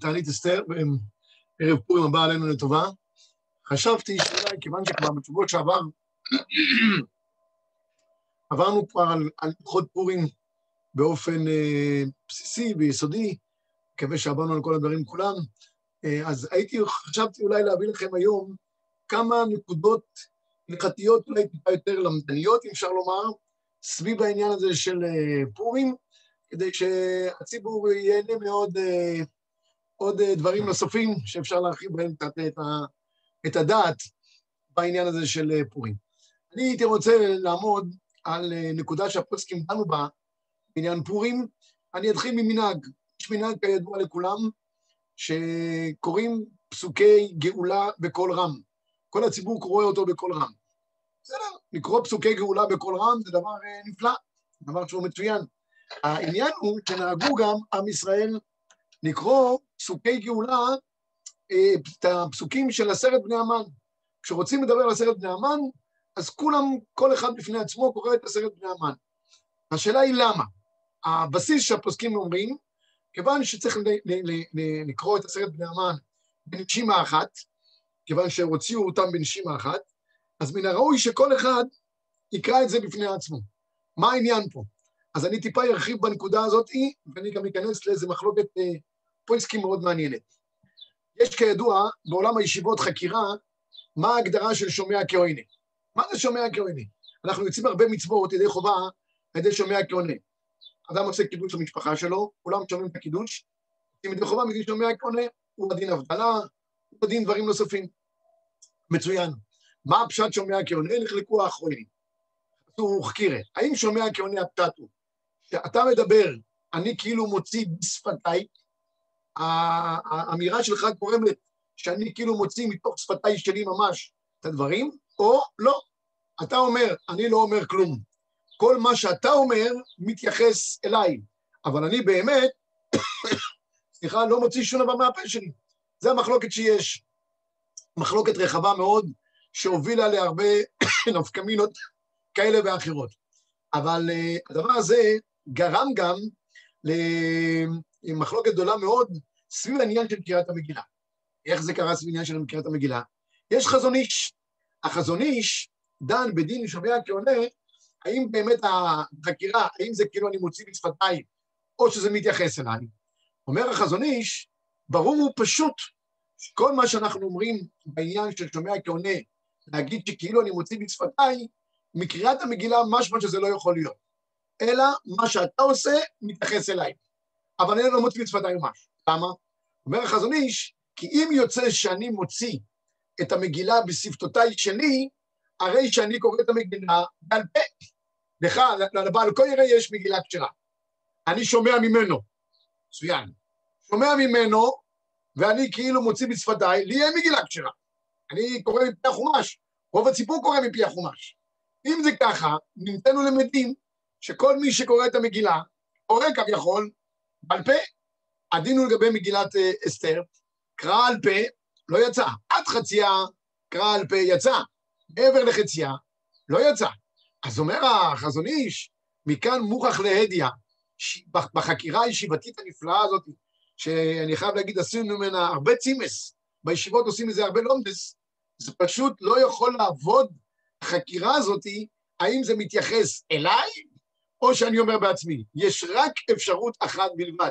תענית אסתר, בערב פורים הבא עלינו לטובה, חשבתי שאולי, כיוון שכבר בתשובות שעבר, עברנו כבר על הלכות פורים באופן בסיסי ויסודי, מקווה שעברנו על כל הדברים כולם, אז חשבתי אולי להביא לכם היום כמה נקודות הלכתיות, אולי טיפה יותר למדניות, אם אפשר לומר, סביב העניין הזה של פורים, כדי שהציבור ייהנה מעוד דברים נוספים שאפשר להרחיב בהם את הדעת בעניין הזה של פורים. אני הייתי רוצה לעמוד על נקודה שהפוסקים דנו בה בעניין פורים. אני אתחיל ממנהג. יש מנהג כידוע לכולם שקוראים פסוקי גאולה בקול רם. כל הציבור קורא אותו בקול רם. בסדר, לקרוא פסוקי גאולה בקול רם זה דבר נפלא, דבר שהוא מצוין. העניין הוא שנהגו גם עם ישראל לקרוא פסוקי גאולה, את הפסוקים של עשרת בני המן. כשרוצים לדבר על עשרת בני המן, אז כל אחד בפני עצמו קורא את עשרת בני המן. השאלה היא למה? הבסיס שהפוסקים אומרים, כיוון שצריך לקרוא את עשרת בני המן בנשימה אחת, כיוון שהוציאו אותם בנשימה אחת, אז מן הראוי שכל אחד יקרא את זה בפני עצמו. מה העניין פה? אז אני טיפה ארחיב בנקודה הזאת, ואני גם אכנס לאיזה מחלוקת פוסקים מאוד מעניינת. יש כידוע בעולם הישיבות חקירה, מה ההגדרה של שומע קיוני. מה זה שומע קיוני? אנחנו יוצאים הרבה מצוות ידי חובה, ידי שומע קיוני. אדם עושה קידוש במשפחה שלו, כולם שומעים את הקידוש, ידי חובה מדי שומע קיוני, הוא הדין הבדלה, הוא הדין דברים נוספים. מצוין. מה הפשט שומע קיוני? נחלקו האחרונים. הוא חקירה. האם שומע קיוני הפשט הוא? שאתה מדבר, אני כאילו מוציא בשפתיי, האמירה שלך גורמת שאני כאילו מוציא מתוך שפתיי שלי ממש את הדברים, או לא. אתה אומר, אני לא אומר כלום. כל מה שאתה אומר מתייחס אליי, אבל אני באמת, סליחה, לא מוציא שום דבר מהפה שלי. זה המחלוקת שיש, מחלוקת רחבה מאוד, שהובילה להרבה נפקמינות כאלה ואחרות. אבל הדבר הזה גרם גם למחלוקת גדולה מאוד סביב העניין של מקירת המגילה. איך זה קרה סביב העניין של מקירת המגילה? יש חזוניש. החזוניש דן בדין שומע קיוני, האם באמת החקירה, האם זה כאילו אני מוציא בשפתיים, או שזה מתייחס אליי. אומר החזוניש, ברור הוא פשוט, שכל מה שאנחנו אומרים בעניין של שומע קיוני, להגיד שכאילו אני מוציא בשפתיים, מקריאת המגילה משמע שזה לא יכול להיות, אלא מה שאתה עושה מתייחס אליי. אבל אני לא מוציא בשפתיים ממש. למה? אומר החזוניש, כי אם יוצא שאני מוציא את המגילה בשפתותיי שלי, הרי שאני קורא את המגילה בעל פה. לך, לבעל כה יראה יש מגילה כשרה. אני שומע ממנו. מצוין. שומע ממנו, ואני כאילו מוציא בשפתיי, לי אין מגילה כשרה. אני קורא מפי החומש. רוב הציבור קורא מפי החומש. אם זה ככה, נמצאנו למדים שכל מי שקורא את המגילה, קורא כביכול, בעל פה, עדינו לגבי מגילת אסתר, קרא על פה, לא יצא. עד חצייה, קרא על פה, יצא. מעבר לחצייה, לא יצא. אז אומר החזוניש, מכאן מוכח להדיה, בחקירה הישיבתית הנפלאה הזאת, שאני חייב להגיד, עשינו ממנה הרבה צימס, בישיבות עושים מזה הרבה לומדס, זה פשוט לא יכול לעבוד, החקירה הזאת, האם זה מתייחס אליי, או שאני אומר בעצמי, יש רק אפשרות אחת בלבד,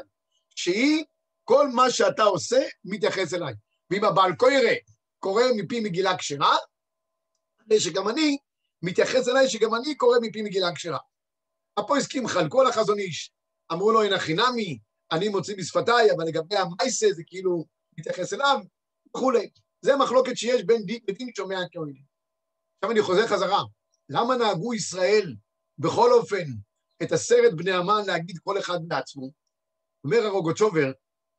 שהיא, כל מה שאתה עושה, מתייחס אליי. ואם הבעל כה יראה, קורא מפי מגילה כשרה, שגם אני, מתייחס אליי שגם אני קורא מפי מגילה כשרה. הפוסקים חלקו על החזוניש, אמרו לו, הנה חינמי, אני מוציא בשפתיי, אבל לגבי המייסה זה כאילו מתייחס אליו, וכולי. זה מחלוקת שיש בין דין שומע קיוני. עכשיו אני חוזר חזרה, למה נהגו ישראל בכל אופן את עשרת בני המן להגיד כל אחד בעצמו? אומר הרוגאצ'ובר,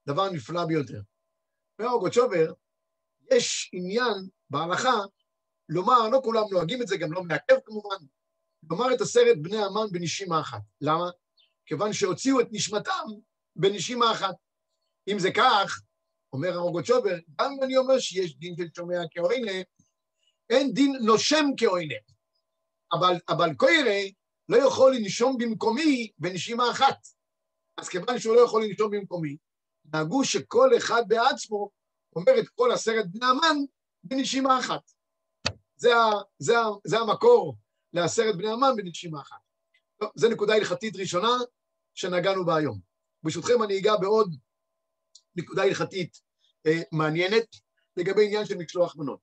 דבר נפלא ביותר. אומר הרוגאצ'ובר, יש עניין בהלכה, לומר, לא כולם נוהגים את זה, גם לא מעכב כמובן, לומר את עשרת בני המן בנשימה אחת. למה? כיוון שהוציאו את נשמתם בנשימה אחת. אם זה כך, אומר הרוגאצ'ובר, גם אני אומר שיש דין של שומע קיוני, אין דין נושם קיוני. אבל קוירי לא יכול לנשום במקומי בנשימה אחת. אז כיוון שהוא לא יכול לנשום במקומי, נהגו שכל אחד בעצמו אומר את כל עשרת בני המן בנשימה אחת. זה המקור לעשרת בני המן בנשימה אחת. לא, זו נקודה הלכתית ראשונה שנגענו בה היום. ברשותכם אני אגע בעוד נקודה הלכתית מעניינת לגבי עניין של משלוח מנות.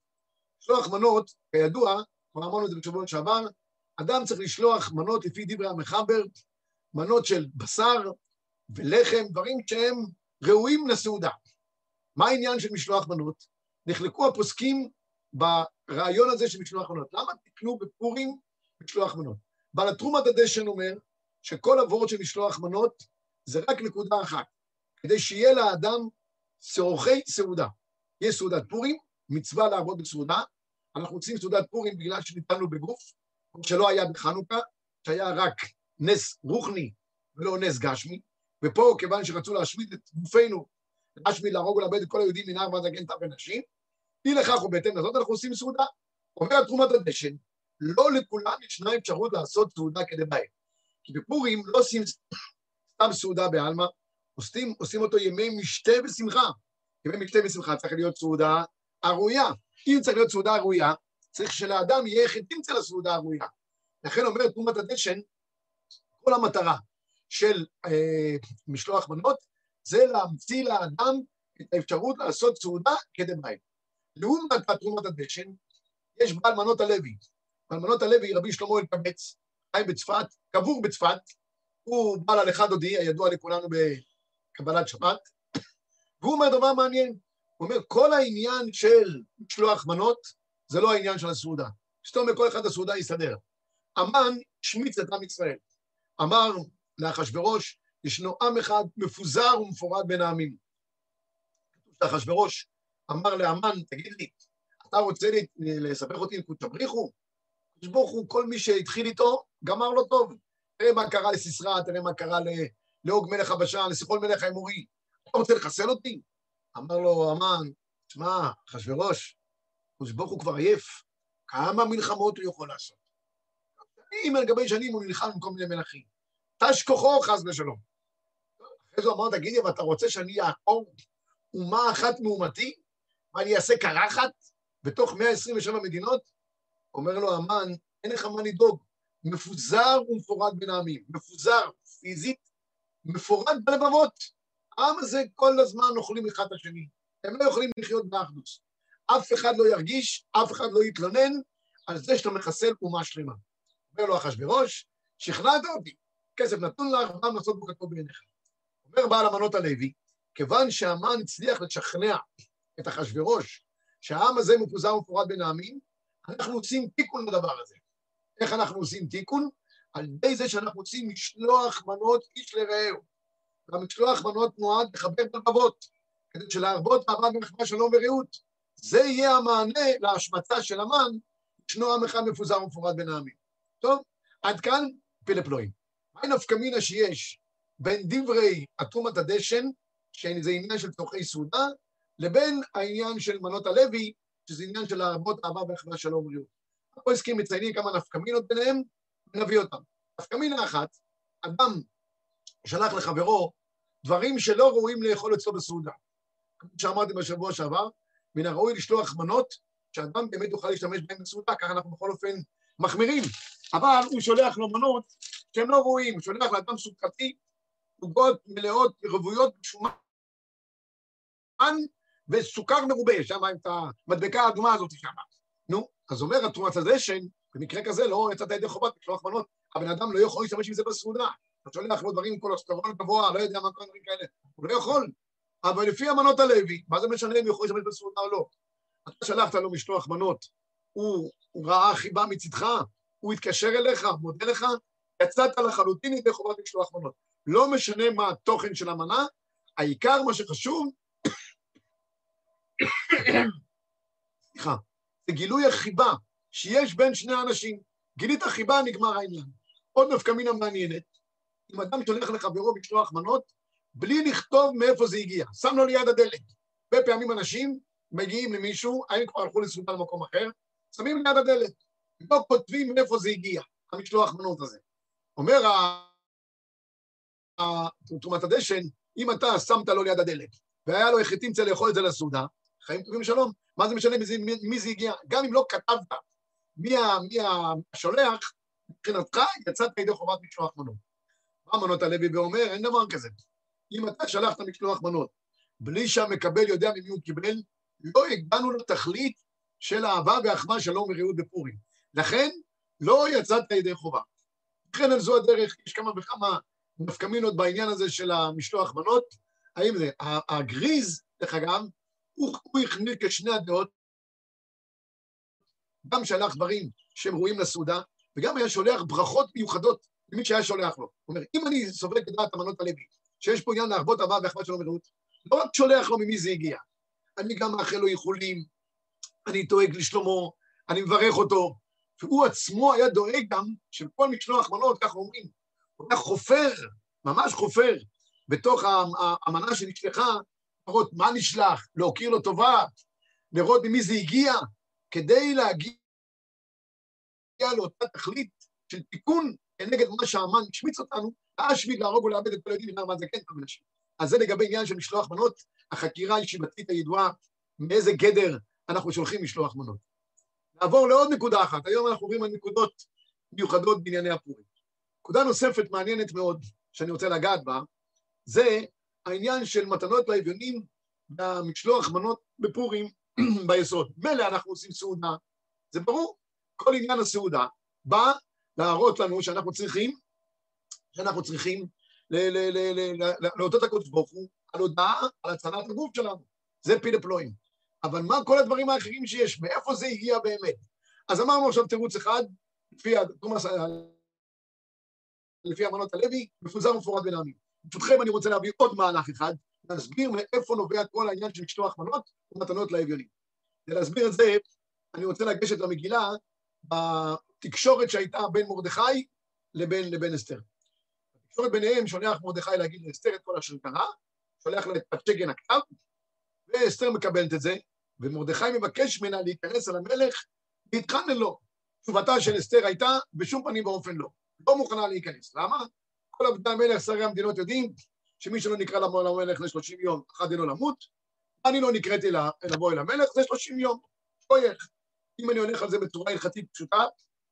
משלוח מנות, כידוע, כבר אמרנו את זה בשבוע שעבר, אדם צריך לשלוח מנות לפי דברי המחבר, מנות של בשר ולחם, דברים שהם ראויים לסעודה. מה העניין של משלוח מנות? נחלקו הפוסקים ברעיון הזה של משלוח מנות. למה תקנו בפורים משלוח מנות? בעל תרומת הדשן אומר שכל עבורת של משלוח מנות זה רק נקודה אחת, כדי שיהיה לאדם צורכי סעודה. יש סעודת פורים, מצווה לעבוד בסעודה, אנחנו רוצים סעודת פורים בגלל שניתנו בגוף, שלא היה בחנוכה, שהיה רק נס רוחני ולא נס גשמי, ופה כיוון שרצו להשמיד את גופנו, להשמיד, להרוג ולאבד את כל היהודים מנער ועד זקן טף ונשים, אי לכך ובהתאם לזאת אנחנו עושים סעודה. אומר תרומת הדשן, לא לכולם ישנה אפשרות לעשות סעודה כדבעי, כי בפורים לא עושים סתם סעודה בעלמא, עושים אותו ימי משתה ושמחה. ימי משתה ושמחה צריך להיות סעודה ארויה. אם צריך להיות סעודה ארויה, צריך שלאדם יהיה חיטים אצל הסעודה ארויה. לכן אומר תרומת הדשן, כל המטרה של משלוח מנות, זה להמציא לאדם את האפשרות לעשות סעודה כדמיים. לעומת תרומת הדשן, יש בעל מנות הלוי. בעל מנות הלוי, רבי שלמה אל-כבץ, חי בצפת, קבור בצפת, הוא בעל הלכה דודי, הידוע לכולנו בקבלת שבת, והוא אומר דבר מעניין, הוא אומר, כל העניין של משלוח מנות, זה לא העניין של הסעודה. זאת אומרת, כל אחד הסעודה יסתדר. המן שמיץ את עם ישראל. אמר לאחשוורוש, ישנו עם אחד מפוזר ומפורד בין העמים. אחשוורוש אמר להמן, תגיד לי, אתה רוצה לספח אותי לקודש בריחו? קודש בריחו, כל מי שהתחיל איתו, גמר לו טוב. תראה מה קרה לסיסרא, תראה מה קרה לאוג מלך הבשן, לסיחון מלך האמורי. אתה רוצה לחסל אותי? אמר לו המן, תשמע, אחשוורוש, קודש בריחו כבר עייף, כמה מלחמות הוא יכול לעשות? שנים על גבי שנים הוא נלחם במקום למלכים. תש כוחו חס ושלום. אחרי זה הוא אמר, תגידי, אבל אתה רוצה שאני אעקור אומה אחת מאומתי? מה, אני אעשה קרחת בתוך 127 מדינות? אומר לו המן, אין לך מה לדאוג, מפוזר ומפורד בין העמים, מפוזר פיזית, מפורד בלבבות. העם הזה כל הזמן אוכלים אחד השני, הם לא יכולים לחיות באחדות. אף אחד לא ירגיש, אף אחד לא יתלונן על זה שאתה מחסל אומה שלמה. אומר לו אחשוורוש, שכנעת אותי, כסף נתון לך, פעם לעשות בוקתו בעיניך. אומר בעל המנות הלוי, כיוון שהמן הצליח לשכנע את אחשוורוש, שהעם הזה מפוזר ומפורד בין העמים, אנחנו עושים תיקון לדבר הזה. איך אנחנו עושים תיקון? על ידי זה שאנחנו עושים משלוח מנות איש לרעהו. והמשלוח מנות נועד לחבר בלבבות, כדי שלהרבות אהבה ומחבה שלום ורעות. זה יהיה המענה להשמצה של המן, ישנו עם אחד מפוזר ומפורד בין העמים. טוב, עד כאן פלפלואים. מהי נפקא מינה שיש בין דברי תרומת הדשן, שזה עניין של צורכי סעודה, לבין העניין של מנות הלוי, שזה עניין של להרבות אהבה ואחווה שלום ורעות. הפוסקים מציינים כמה נפקא מינות ביניהם, ונביא אותם. נפקא מינה אחת, אדם שלח לחברו דברים שלא ראויים לאכול אצלו בסעודה. כמו שאמרתי בשבוע שעבר, מן הראוי לשלוח מנות, שאדם באמת יוכל להשתמש בהן בסעודה, ככה אנחנו בכל אופן מחמירים. אבל הוא שולח לו מנות שהם לא רואים, הוא שולח לאדם סוכתי, דוגות מלאות, רבויות בשומן, וסוכר מרובה, שם עם את המדבקה האדומה הזאת שם. נו, אז אומר תרומת הדשן, במקרה כזה לא יצאת ידי חובת לשלוח מנות, הבן אדם לא יכול להשתמש עם זה בסעודה, הוא שולח לו דברים, קולסטרול גבוה, לא יודע מה כל דברים כאלה, הוא לא יכול, אבל לפי המנות הלוי, מה זה משנה אם הוא יכול להשתמש בסעודה או לא? אתה שלחת לו משלוח מנות, הוא ראה חיבה מצדך, הוא התקשר אליך, מודה לך, יצאת לחלוטין ידי חובת משלוח מנות. לא משנה מה התוכן של המנה, העיקר מה שחשוב, סליחה, זה גילוי החיבה שיש בין שני האנשים. גילית החיבה, נגמר העניין. עוד נפקא מינה מעניינת, אם אדם שולח לחברו משלוח מנות, בלי לכתוב מאיפה זה הגיע. שם לו ליד הדלת. בפעמים אנשים מגיעים למישהו, האם כבר הלכו לסעודה למקום אחר, שמים ליד הדלת. לא כותבים מאיפה זה הגיע, המשלוח מנות הזה. אומר תרומת הדשן, אם אתה שמת לו ליד הדלת, והיה לו החתים צל לאכול את זה לסעודה, חיים טובים שלום, מה זה משנה מי זה הגיע? גם אם לא כתבת מי השולח, מבחינתך יצאת ידי חובת משלוח מנות. מה מנות הלוי ואומר? אין דבר כזה. אם אתה שלחת משלוח מנות, בלי שהמקבל יודע ממי הוא קיבל, לא הגענו לתכלית של אהבה והחמה, שלום וריאות בפורים. לכן, לא יצאת ידי חובה. לכן על זו הדרך יש כמה וכמה נפקמינות בעניין הזה של המשלוח מנות. האם זה, הגריז, דרך אגב, הוא הכניק את שני הדעות, גם שלח דברים שהם ראויים לסעודה, וגם היה שולח ברכות מיוחדות למי שהיה שולח לו. הוא אומר, אם אני סובר כדעת המנות הלוי, שיש פה עניין להרבות אהבה והחמה שלום וריאות, לא רק שולח לו ממי זה הגיע, אני גם מאחל לו איחולים, אני דואג לשלומו, אני מברך אותו, והוא עצמו היה דואג גם שבכל משלוח מנות, כך אומרים, הוא היה חופר, ממש חופר, בתוך המנה שנשלחה, לראות מה נשלח, להוקיר לו טובה, לראות ממי זה הגיע, כדי להגיע לאותה תכלית של תיקון כנגד מה שהמן השמיץ אותנו, להשמיד, להרוג ולאבד את כל היהודים למען זקן ונשים. אז זה לגבי עניין של משלוח מנות, החקירה הישיבתית הידועה, מאיזה גדר אנחנו שולחים משלוח מנות. נעבור לעוד נקודה אחת, היום אנחנו עוברים על נקודות מיוחדות בענייני הפורים. נקודה נוספת מעניינת מאוד, שאני רוצה לגעת בה, זה העניין של מתנות לאביונים, במשלוח מנות בפורים ביסוד. מלא אנחנו עושים סעודה, זה ברור, כל עניין הסעודה בא להראות לנו שאנחנו צריכים להודות הקדוש ברוך הוא על הודעה, על הצלת הגוף שלנו. זה פיל פלואים. אבל מה כל הדברים האחרים שיש? מאיפה זה הגיע באמת? אז אמרנו עכשיו תירוץ אחד, לפי המנות הלוי, מפוזר ומפורד בין העמים. פשוטכם אני רוצה להביא עוד מהלך אחד, להסביר מאיפה נובע כל העניין של משלוח מנות ומתנות לאביונים. ולהסביר את זה, אני רוצה לגשת למגילה, בתקשורת שהייתה בין מרדכי לבין אסתר. התקשורת ביניהם שולח מרדכי להגיד לאסתר את כל אשר קרה, שולח לה את פשגן הכתב, ואסתר מקבלת את זה, ומרדכי מבקש ממנה להיכנס על המלך, להתחנן לו. תשובתה של אסתר הייתה, בשום פנים ואופן לא. לא מוכנה להיכנס. למה? כל עבדי המלך, שרי המדינות יודעים, שמי שלא נקרא למלך ל-30 יום, אחד אינו למות, אני לא נקראתי לבוא אל המלך, זה 30 יום, שכוייך. אם אני הולך על זה בצורה הלכתית פשוטה,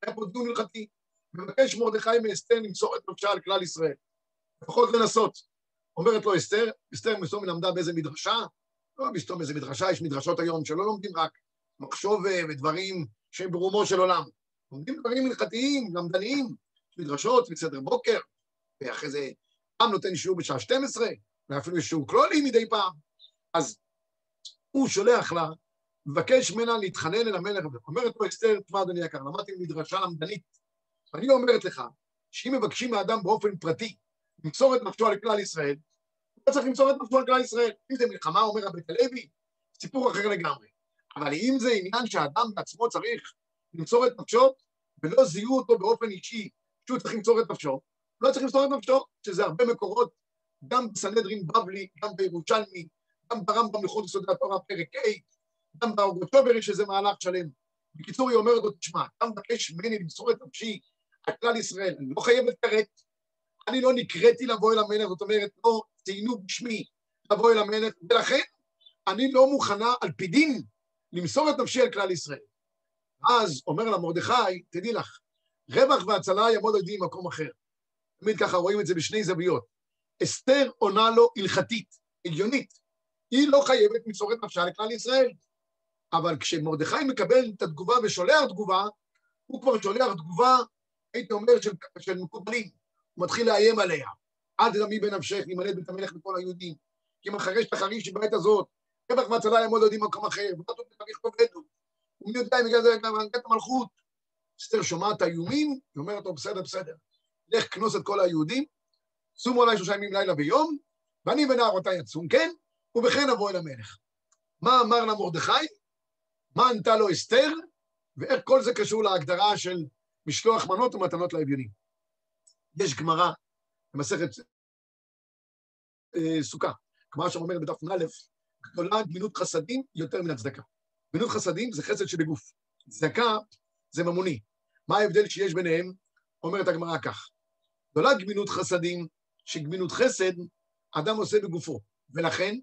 היה פה דיון הלכתי, מבקש מרדכי מאסתר למסור את נפשה על כלל ישראל, לפחות לנסות. אומרת לו אסתר, אסתר מסתום למדה באיזה מדרשה, לא מסתום באיזה מדרשה, יש מדרשות היום שלא לומדים רק מחשוב ודברים שהם ברומו של עולם. לומדים דברים הלכתיים, למדניים, מדרשות בסדר בוקר, ואחרי זה פעם נותן שיעור בשעה 12, ואפילו שיעור כלולי מדי פעם. אז הוא שולח לה, מבקש ממנה להתחנן אל המלך, ואומרת לו אסתר, תשמע אדוני יקר, למדתי מדרשה למדנית, ואני אומרת לך, שאם מבקשים מאדם באופן פרטי, למסור את נפשו על כלל ישראל, לא צריך למסור את נפשו על כלל ישראל, אם זה מלחמה, אומר הבית הלוי, סיפור אחר לגמרי. אבל אם זה עניין שהאדם בעצמו צריך למסור את נפשו, ולא זיהו אותו באופן אישי, שהוא צריך למסור את נפשו, לא צריך למסור את נפשו, שזה הרבה מקורות, גם בסנהדרין בבלי, גם בירושלמי, גם ברמב"ם הלכות יסודי התורה פרק ה', גם בהרוגאצ'ובר שזה מהלך שלם. בקיצור, היא אומרת לו, תשמע, אתה מבקש ממני למסור את נפשי על כלל ישראל, אני לא חייבת כרת, אני לא נקראתי לבוא אל המלך, זאת אומרת, לא ציינו בשמי לבוא אל המלך, ולכן אני לא מוכנה על פי דין למסור את נפשי על כלל ישראל. אז אומר לה מרדכי, תדעי לך, רווח והצלה יעמוד על ידי במקום אחר. תמיד ככה רואים את זה בשני זוויות. אסתר עונה לו הלכתית, הגיונית. היא לא חייבת למסור את נפשה לכלל ישראל. אבל כשמרדכי מקבל את התגובה ושולח תגובה, הוא כבר שולח תגובה, הייתי אומר, של מקובלים. הוא מתחיל לאיים עליה. עד דמי בנפשך, נימלט בית המלך מכל היהודים. כי מחרש תחריש בבית הזאת, רווח והצלה יעמוד על ידי במקום אחר. ואז הוא תבריך כובדו. ומי יודע אם יגע זה להנגת המלכות. אסתר שומעת האיומים, ואומרת לו, בסדר, בסדר. לך כנוס את כל היהודים, צומו עליי 3 ימים לילה ויום, ואני ונערותיי יצום, כן? ובכן אבוא אל המלך. מה אמר לה מרדכי? מה ענתה לו אסתר? ואיך כל זה קשור להגדרה של משלוח מנות ומתנות לאביונים. יש גמרא במסכת סוכה, גמרא שאומרת בדף נ', גדולה גמילות חסדים יותר מן הצדקה. גמילות חסדים זה חסד שבגוף. צדקה זה ממוני. מה ההבדל שיש ביניהם? אומרת הגמרא כך. גדולה גמילות חסדים, שגמילות חסד אדם עושה בגופו, ולכן,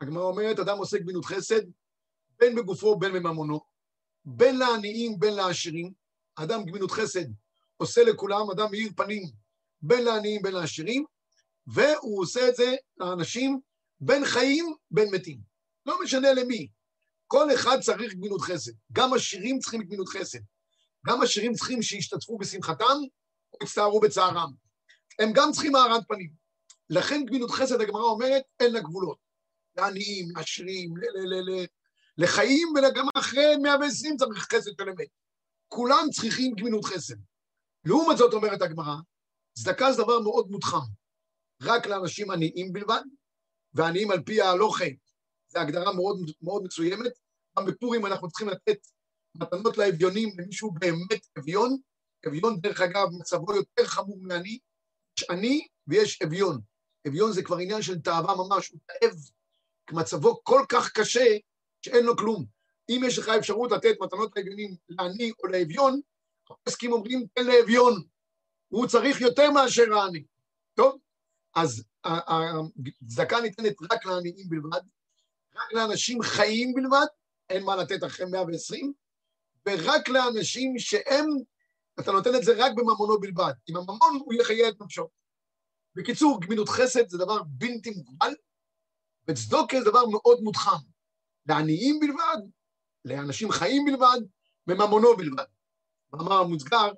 הגמרא אומרת, אדם עוסק בגמילות חסד, בין בגופו, בין בממונו, בין לעניים, בין לעשירים, אדם גמילות חסד עושה לכולם, אדם מאיר פנים, בין לעניים, בין לעשירים, והוא עושה את זה לאנשים בין חיים, בין מתים. לא משנה למי. כל אחד צריך גמילות חסד. גם עשירים צריכים גמילות חסד. גם עשירים צריכים שישתתפו בשמחתם, או יצטערו בצערם. הם גם צריכים הארת פנים. לכן גמילות חסד, הגמרא אומרת, אין לה גבולות. לעניים, לעשירים, לחיים, וגם אחרי 120 צריך חסד ולמת. כולם צריכים גמילות חסד. לעומת זאת אומרת הגמרא, צדקה זה דבר מאוד מותחם. רק לאנשים עניים בלבד, ועניים על פי ההלוכה. זו הגדרה מאוד, מאוד מצוימת. גם בפורים אנחנו צריכים לתת מתנות לאביונים, למישהו באמת אביון. אביון, דרך אגב, מצבו יותר חמור מעני. יש עני ויש אביון. אביון זה כבר עניין של תאווה ממש, הוא תאב. מצבו כל כך קשה, שאין לו כלום. אם יש לך אפשרות לתת מתנות לאביונים לעני או לאביון, הפסקים אומרים, תן לאביון. הוא צריך יותר מאשר העני. טוב? אז הצדקה ניתנת רק לעניים בלבד, רק לאנשים חיים בלבד, אין מה לתת אחרי 120, ורק לאנשים שהם, אתה נותן את זה רק בממונו בלבד. עם הממון הוא יחיה את נפשו. בקיצור, גמילות חסד זה דבר בלתי מוגבל, וצדוקה זה דבר מאוד מותחם. לעניים בלבד, לאנשים חיים בלבד, בממונו בלבד. מאמר מוסגר,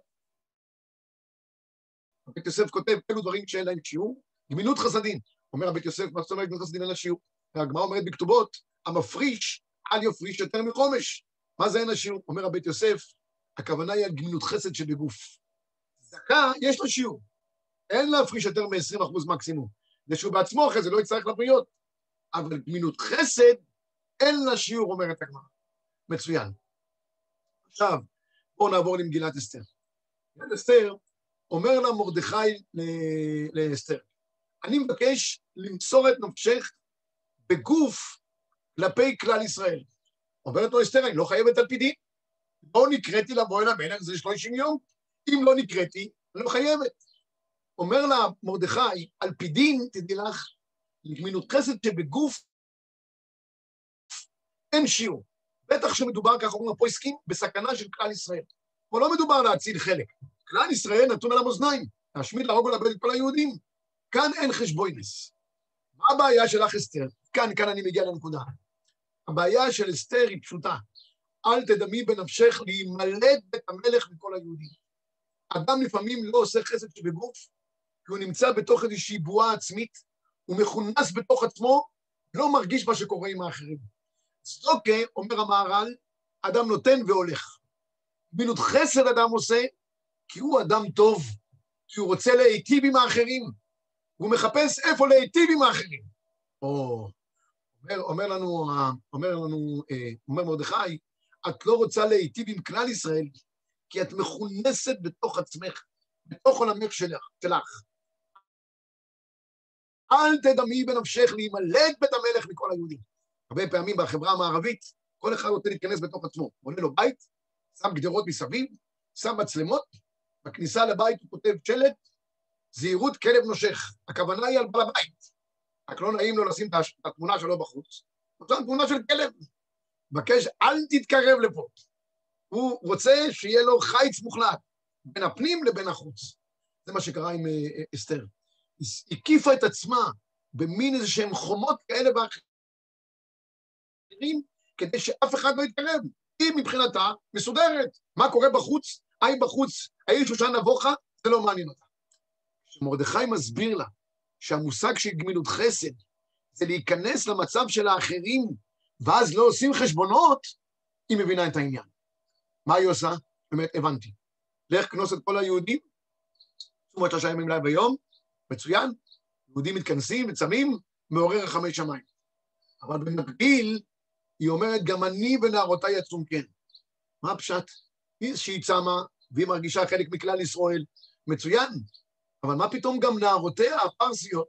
הבית יוסף כותב אלו דברים שאין להם שיעור, גמילות חסדים. אומר הבית יוסף, מה זאת אומרת גמילות חסדים אין לה שיעור? והגמרא אומרת בכתובות, המפריש, אל יפריש יותר מחומש. מה זה אין לה שיעור? אומר הבית יוסף, הכוונה היא על גמילות חסד שבגוף. צדקה, יש לה שיעור. אין להפריש יותר מ-20% מקסימום. זה שהוא בעצמו אחרי זה לא יצטרך לבריות. אבל גמילות חסד, אין לה שיעור, אומרת הגמרא. מצוין. עכשיו, בואו נעבור למגילת אסתר. מגילת אסתר אומר לה מרדכי לאסתר, אני מבקש למסור את נפשך בגוף כלפי כלל ישראל. אומרת לו אסתר, אני לא חייבת על פי דין. לא נקראתי לבוא אל המלך, זה 30 יום. אם לא נקראתי, אני לא חייבת. אומר לה מרדכי, על פי דין, תדעי לך, לגמילות חסד שבגוף אין שיעור. בטח שמדובר, כך אומרים הפוסקים, בסכנה של כלל ישראל. אבל לא מדובר להציל חלק. כלל ישראל נתון על המאזניים, להשמיד, להרוג ולאבד את כל היהודים. כאן אין חשבוינס. מה הבעיה שלך אסתר? כאן אני מגיע לנקודה. הבעיה של אסתר היא פשוטה. אל תדמי בנפשך להימלט בית המלך מכל היהודים. אדם לפעמים לא עושה חסד שבגוף, כי הוא נמצא בתוך איזושהי בועה עצמית, הוא מכונס בתוך עצמו, לא מרגיש מה שקורה עם האחרים. צדוקה, אומר המהרל, אדם נותן והולך. גמילות חסד אדם עושה, כי הוא אדם טוב, כי הוא רוצה להיטיב עם האחרים. הוא מחפש איפה להיטיב עם האחרים. אומר מרדכי, את לא רוצה להיטיב עם כלל ישראל, כי את מכונסת בתוך עצמך, בתוך עולמך שלך. אל תדמי בנפשך להימלט בית המלך מכל היהודים. הרבה פעמים בחברה המערבית, כל אחד רוצה להתכנס בתוך עצמו. בונה לו בית, שם גדרות מסביב, שם מצלמות, בכניסה לבית הוא כותב שלט, זהירות כלב נושך, הכוונה היא על בעל הבית, רק לא נעים לו לשים את התמונה שלו בחוץ, הוא שם תמונה של כלב, מבקש אל תתקרב לפה, הוא רוצה שיהיה לו חיץ מוחלט, בין הפנים לבין החוץ, זה מה שקרה עם אסתר, היא הקיפה את עצמה, במין איזה שהם חומות כאלה ואחרים, כדי שאף אחד לא יתקרב, היא מבחינתה מסודרת, מה קורה בחוץ, היי בחוץ, היי שושן נבוכה, זה לא מעניין אותה. מרדכי מסביר לה שהמושג של גמילות חסד זה להיכנס למצב של האחרים ואז לא עושים חשבונות, היא מבינה את העניין. מה היא עושה? באמת הבנתי. לך כנוס את כל היהודים, תשומת 3 ימים לילה ביום, מצוין, יהודים מתכנסים וצמים, מעורר רחמי שמיים. אבל במקביל, היא אומרת, גם אני ונערותיי אצום כן. מה הפשט? היא שהיא צמה, והיא מרגישה חלק מכלל ישראל, מצוין. אבל מה פתאום גם נערותיה הפרסיות,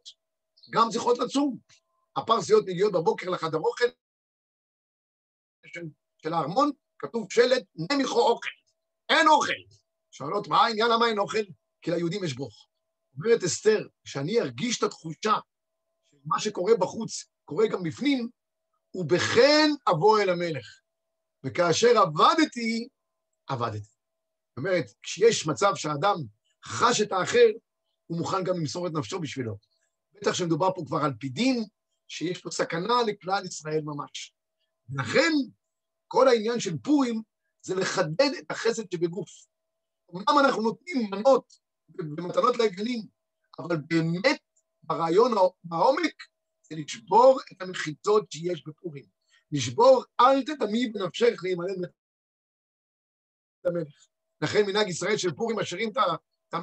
גם צריכות לצום. הפרסיות מגיעות בבוקר לחדר אוכל, של הארמון, כתוב שלט, נמיכו אוכל, אין אוכל. שואלות, מה העניין, למה אין אוכל? כי ליהודים יש ברוך. אומרת אסתר, שאני ארגיש את התחושה של מה שקורה בחוץ קורה גם בפנים, ובכן אבוא אל המלך, וכאשר עבדתי, עבדתי. זאת אומרת, כשיש מצב שהאדם חש את האחר, הוא מוכן גם למסור את נפשו בשבילו. בטח שמדובר פה כבר על פי דין, שיש פה סכנה לכלל ישראל ממש. ולכן, כל העניין של פורים, זה לחדד את החסד שבגוף. אמנם אנחנו נותנים מנות ומתנות לעגלים, אבל באמת, ברעיון העומק, זה לשבור את המחיצות שיש בפורים. לשבור, אל תדמי בנפשך להימלא למלך. לכן מנהג ישראל של פורים משאירים את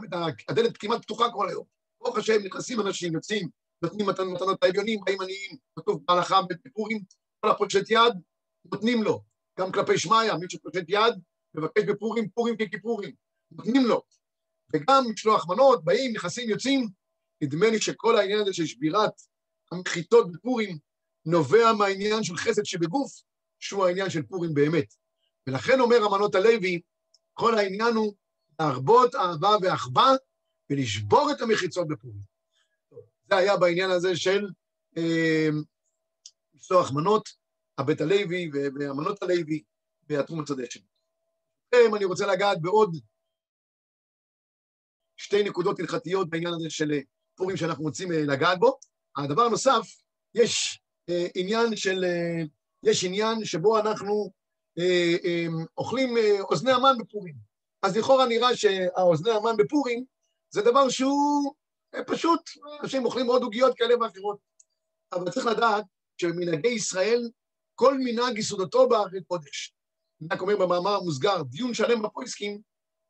הדלת כמעט פתוחה כל היום. ברוך השם, נכנסים אנשים, יוצאים, נותנים מתנות לאביונים, באים עניים, כתוב בהלכה בפורים, כל הפושט יד, נותנים לו. גם כלפי שמעיה, מי שפושט יד, מבקש בפורים, פורים ככיפורים, נותנים לו. וגם משלוח מנות, באים, נכנסים, יוצאים. נדמה לי שכל העניין הזה של שבירת המחיתות בפורים נובע מהעניין של חסד שבגוף, שהוא העניין של פורים באמת. ולכן אומר המנות הלוי, כל העניין הוא להרבות אהבה ואחווה, ולשבור את המחיצות בפורים. זה היה בעניין הזה של משלוח מנות, הבית הלוי והמנות הלוי, והתרומת הדשן. אני רוצה לגעת בעוד שתי נקודות הלכתיות בעניין הזה של פורים שאנחנו רוצים לגעת בו. הדבר הנוסף, יש עניין של, יש עניין שבו אנחנו אוכלים אוזני המן בפורים. אז לכאורה נראה שהאוזני המן בפורים זה דבר שהוא פשוט, אנשים אוכלים עוד עוגיות כאלה ואחרות. אבל צריך לדעת שמנהגי ישראל, כל מנהג יסודתו בארץ קודש. אני אומר במאמר המוסגר, דיון שלם בפויסקים,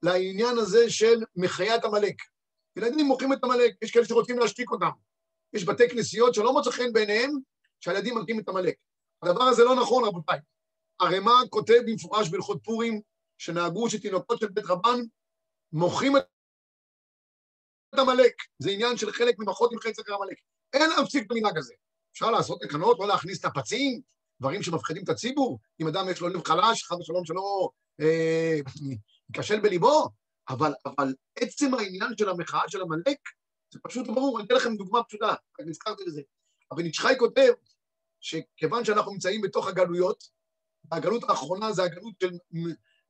לעניין הזה של מחיית המלאק. ילדים מוכרים את המלאק, יש כאלה שרוצים להשתיק אותם. יש בתי כנסיות שלא מוצא חן ביניהם, שהילדים מכים את המלאק. הדבר הזה לא נכון, רבותיי. הרמ"א כותב במפורש בהלכות פורים, שנהגו שתינוקות של בית רבן מוכרים את המלאק. זה עניין של חלק ממחות עם חצי המלאק. אין להפסיק במנהג הזה. אפשר לעשות תקנות, לא להכניס נפצים, דברים שמפחידים את הציבור. אם אדם יש לו לב חלש, חד ושלום שלא קשה בליבו, אבל עצם העניין של המחאה של המלאק, זה פשוט ברור. אני אתן לכם דוגמה פשוטה, אני הזכרתי לזה. הבנישחי כותב שכיוון שאנחנו נמצאים בתוך הגלויות, הגלות האחרונה זה הגלות של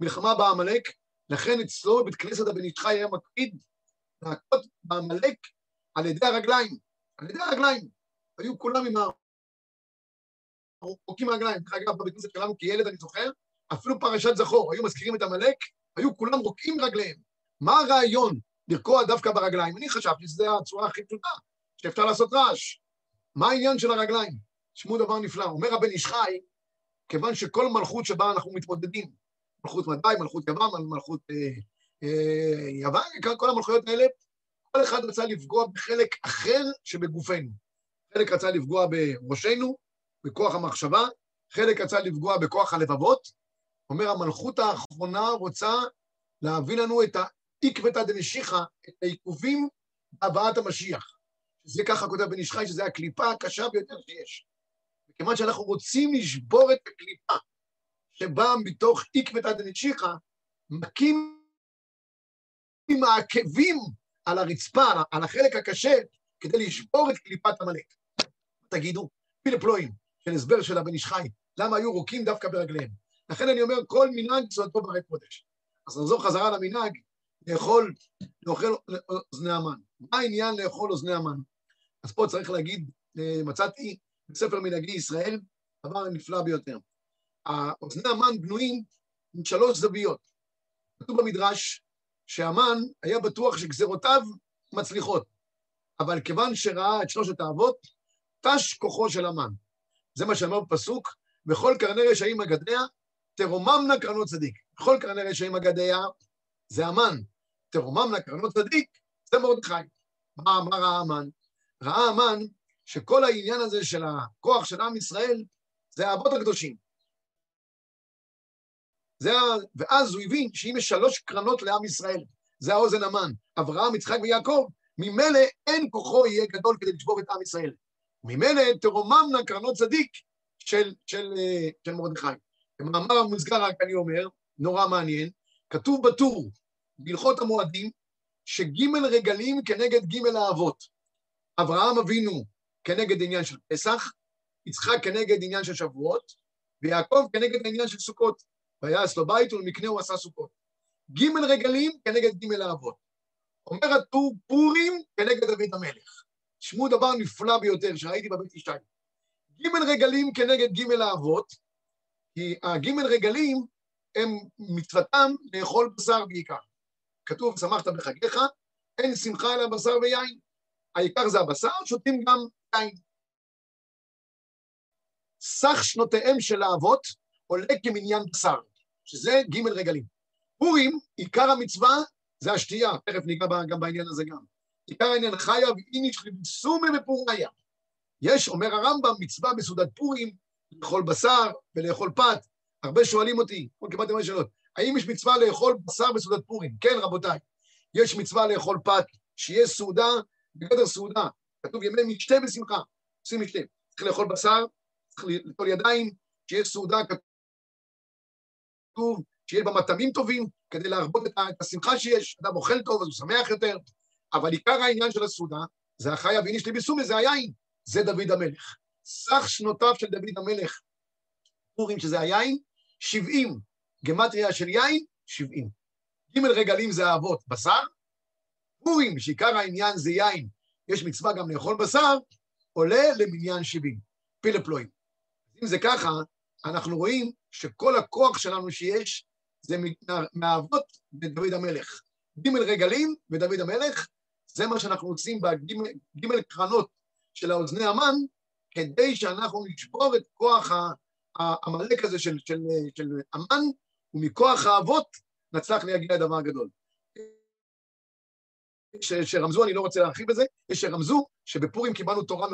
מלחמה בעמלק, לכן אצלו בית כנסת הבנישחי היה מקפיד להכות בעמלק על ידי הרגליים, על ידי הרגליים. היו כולם עם הרוקים הרגליים. אגב, בבית כנסת שלנו כילד, אני זוכר, אפילו פרשת זכור, היו מזכירים את המלאק, היו כולם רוקים רגליהם. מה הרעיון לרקוע דווקא ברגליים? אני חשבתי שזה הצורה הכי פשוטה, שאפשר לעשות רעש. מה העניין של הרגליים? שמו דבר נפלא. אומר הבנישחי, כיוון שכל מלכות שבה אנחנו מתמודדים, מלכות מדי, מלכות יוון, מלכות יוון, כל המלכויות האלה, כל אחד רצה לפגוע בחלק אחר שבגופנו. חלק רצה לפגוע בראשנו, בכוח המחשבה, חלק רצה לפגוע בכוח הלבבות. אומר, המלכות האחרונה רוצה להביא לנו את העקבתא דמשיחא, את העיכובים בהבאת המשיח. זה ככה כותב בנישחי, שזה הקליפה הקשה ביותר שיש. וכיוון שאנחנו רוצים לשבור את הקליפה שבאה מתוך עקבתא דמשיחא, מכים עם העקבים על הרצפה, על החלק הקשה, כדי לשבור את קליפת המלאק. תגידו, פלפלואים של הסבר של הבנישחי, למה היו רוקים דווקא ברגליהם? לכן אני אומר, כל מנהג יסודתו בראש קודש. אז נחזור חזרה למנהג, לאכול אוזני המן. מה העניין לאכול אוזני המן? אז פה צריך להגיד, מצאתי בספר מנהגי ישראל, דבר נפלא ביותר. האוזני המן בנויים עם 3 זוויות. כתוב במדרש שהמן היה בטוח שגזרותיו מצליחות, אבל כיוון שראה את 3 האבות, תש כוחו של המן. זה מה שאמר בפסוק, וכל קרני רשעים אגדיה, תרוממנה קרנות צדיק. בכל קרני רשעים אגדיה, זה המן. תרוממנה קרנות צדיק, זה מרדכי. מה ראה המן? ראה המן שכל העניין הזה של הכוח של עם ישראל, זה האבות הקדושים. ואז הוא הבין שאם יש 3 קרנות לעם ישראל, זה האוזן המן, אברהם, יצחק ויעקב, ממילא אין כוחו יהיה גדול כדי לשבור את עם ישראל. ממילא תרוממנה קרנות צדיק של מרדכי. במאמר המוסגר רק אני אומר, נורא מעניין, כתוב בטור, בהלכות המועדים, שג' רגלים כנגד ג' האבות. אברהם אבינו כנגד עניין של פסח, יצחק כנגד עניין של שבועות, ויעקב כנגד העניין של סוכות. ויעש לו בית ולמקנה הוא עשה סוכות. ג' רגלים כנגד ג' האבות. אומר הטור פורים כנגד דוד המלך. שמו דבר נפלא ביותר שראיתי בבית ישי. ג' רגלים כנגד ג' האבות, כי הג' רגלים הם מצוותם לאכול בשר בעיקר. כתוב, שמחת בחגיך, אין שמחה אלא בשר ויין. העיקר זה הבשר, שותים גם יין. סך שנותיהם של האבות עולה כמניין בשר, שזה ג' רגלים. פורים, עיקר המצווה זה השתייה, תכף ניגע גם בעניין הזה גם. עיקר העניין חיה ואיניש לבסומה בפוריה. יש, אומר הרמב"ם, מצווה בסעודת פורים, לאכול בשר ולאכול פת. הרבה שואלים אותי, קיבלתי מלא שאלות, האם יש מצווה לאכול בשר בסעודת פורים? כן, רבותיי, יש מצווה לאכול פת, שיש סעודה בגדר סעודה. כתוב ימי משתה בשמחה, עושים משתה. צריך לאכול בשר, צריך לטול ידיים, שיש סעודה, כתוב שיש בה מטעמים טובים, כדי להרבות את השמחה שיש, אדם אוכל טוב, אז הוא שמח יותר. אבל עיקר העניין של הסעודה, זה החיה ואיניש לבסומה, זה היין. זה דוד המלך. סך שנותיו של דוד המלך, פורים שזה היין, 70. גמטריה של יין, 70. ג' רגלים זה האבות, בשר. פורים, שעיקר העניין זה יין, יש מצווה גם לאכול בשר, עולה למניין 70. פילה פלואים. אם זה ככה, אנחנו רואים שכל הכוח שלנו שיש, זה מהאבות בדוד המלך. ג' רגלים ודוד המלך, זה מה שאנחנו עושים בג' קרנות, של האוזני המן, כדי שאנחנו נשבור את כוח המלך הזה של המן, ומכוח האבות נצלח להגיע לדבר גדול. שרמזו, אני לא רוצה להרחיב את זה, יש שרמזו שבפורים קיבלנו תורה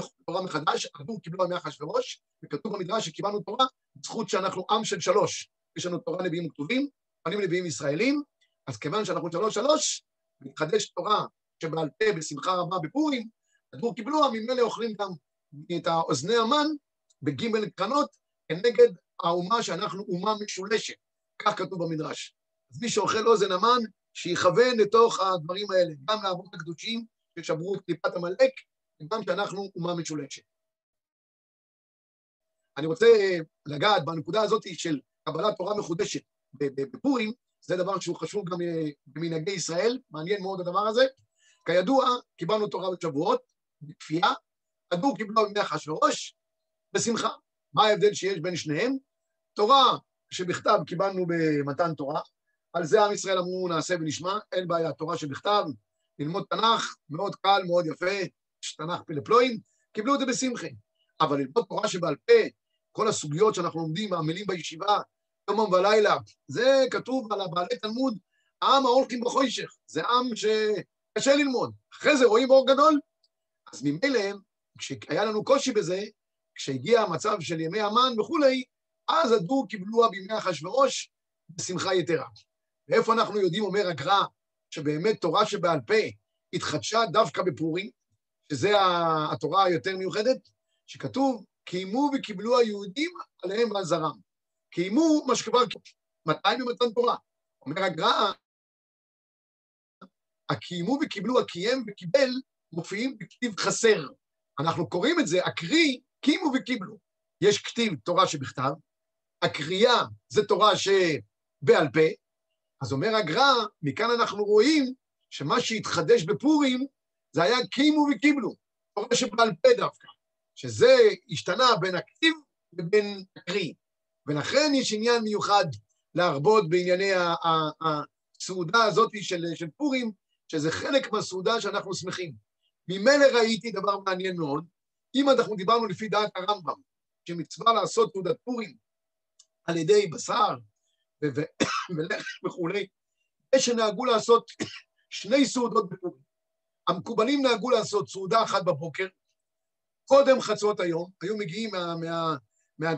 מחדש, עבור קיבלו ימי אחשוורוש, וכתוב במדרש שקיבלנו תורה, בזכות שאנחנו עם של שלוש, יש לנו תורה נביאים וכתובים, פנים נביאים ישראלים, אז כיוון שאנחנו שלוש, נתחדש תורה שבעל פה בשמחה רבה בפורים, הדור קיבלו, הממלא אוכלים גם את האוזני המן בג' קרנות כנגד האומה שאנחנו אומה משולשת. כך כתוב במדרש. אז מי שאוכל אוזן המן, שיכוון לתוך הדברים האלה, גם לאבות הקדושים ששברו את קליפת המלאק, וגם שאנחנו אומה משולשת. אני רוצה לגעת בנקודה הזאת של קבלת תורה מחודשת בפורים, זה דבר שהוא חשוב גם במנהגי ישראל, מעניין מאוד הדבר הזה. כידוע, קיבלנו תורה בשבועות, בכפייה, הדור קיבלו ימי אחשוורוש, בשמחה. מה ההבדל שיש בין שניהם? תורה שבכתב קיבלנו במתן תורה, על זה עם ישראל אמרו נעשה ונשמע, אין בעיה, תורה שבכתב, ללמוד תנ"ך, מאוד קל, מאוד יפה, תנ"ך פלפלואים, קיבלו את זה בשמחה. אבל ללמוד תורה שבעל פה, כל הסוגיות שאנחנו לומדים, העמלים בישיבה, יומם ולילה, זה כתוב על הבעלי תלמוד, העם ההולכים בחושך, זה עם שקשה ללמוד, אחרי זה רואים אור גדול, אז ממילא, כשהיה לנו קושי בזה, כשהגיע המצב של ימי המן וכולי, אז הדור קיבלוה בימי אחשוורוש בשמחה יתרה. ואיפה אנחנו יודעים, אומר אגרא, שבאמת תורה שבעל פה התחדשה דווקא בפורים, שזה התורה היותר מיוחדת, שכתוב, קיימו וקיבלו היהודים עליהם ועל זרם. קיימו מה שכבר מתי במתן תורה. אומר אגרא, הקיימו וקיבלו, הקיים וקיבל, מופיעים בכתיב חסר. אנחנו קוראים את זה, הקריא, קיימו וקיבלו. יש כתיב תורה שבכתב, הקריאה זה תורה שבעל פה, אז אומר הגרא, מכאן אנחנו רואים שמה שהתחדש בפורים, זה היה קיימו וקיבלו, תורה שבעל פה דווקא, שזה השתנה בין הכתיב ובין הקריא, ולכן יש עניין מיוחד להרבות בענייני הסעודה הזאת של פורים, שזה חלק מהסעודה שאנחנו שמחים. ממילא ראיתי דבר מעניין מאוד, אם אנחנו דיברנו לפי דעת הרמב"ם, שמצווה לעשות תעודת פורים על ידי בשר ולחם וכולי, יש שנהגו לעשות שני סעודות בפורים. המקובלים נהגו לעשות סעודה אחת בבוקר, קודם חצות היום, היו מגיעים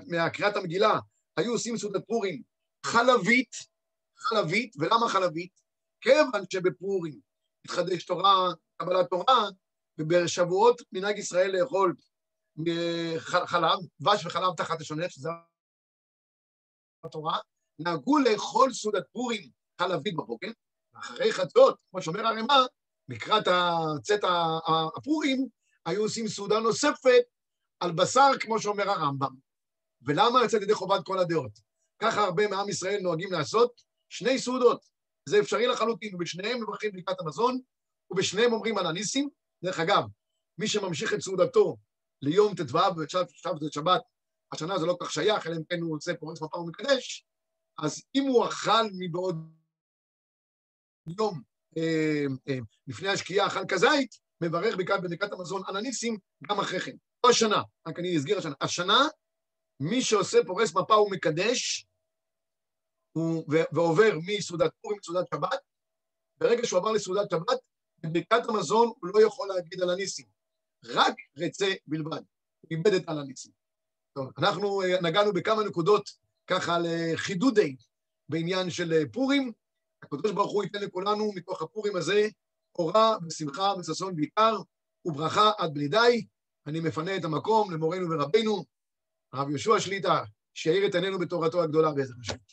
מהקריאת המגילה, היו עושים סעודת פורים חלבית, ולמה חלבית? כיוון שבפורים התחדש תורה, קבלת תורה, ובשבועות מנהג ישראל לאכול חלב, דבש וחלב תחת השונה, שזה התורה, נהגו לאכול סעודת פורים חלבית בבוקר, ואחרי חצות, כמו שאומר הרמ"א, לקראת צאת הפורים, היו עושים סעודה נוספת על בשר, כמו שאומר הרמב"ם. ולמה יוצא לידי חובת כל הדעות? ככה הרבה מעם ישראל נוהגים לעשות, שני סעודות. זה אפשרי לחלוטין, ובשניהם מברכים ברכת המזון, ובשניהם אומרים על הניסים. דרך אגב, מי שממשיך את סעודתו ליום תתוואב, שבת, השנה זה לא כך שייך, אלא אם כן הוא רוצה פורץ מפה ומקדש, אז אם הוא אכל מבעוד יום, לפני השקיעה אכל כזית, מברך ברכת המזון על הניסים גם אחרי כן. לא השנה, רק אני אסגיר השנה. השנה, מי שעושה פורס מפה ומקדש, ועובר מסעודת פורים לסעודת שבת, ברגע שהוא עבר לסעודת שבת, בברכת המזון הוא לא יכול להגיד על הניסים. רק רצה בלבד. הוא איבד את על הניסים. טוב, אנחנו נגענו בכמה נקודות ככה לחידודי בעניין של פורים. הקדוש ברוך הוא ייתן לכולנו מתוך הפורים הזה, אורה ושמחה וששון בעיקר, וברכה עד בלי די. אני מפנה את המקום למורנו ורבנו, הרב יהושע שליט"א, שיאיר את עינינו בתורתו הגדולה בעזרת השם.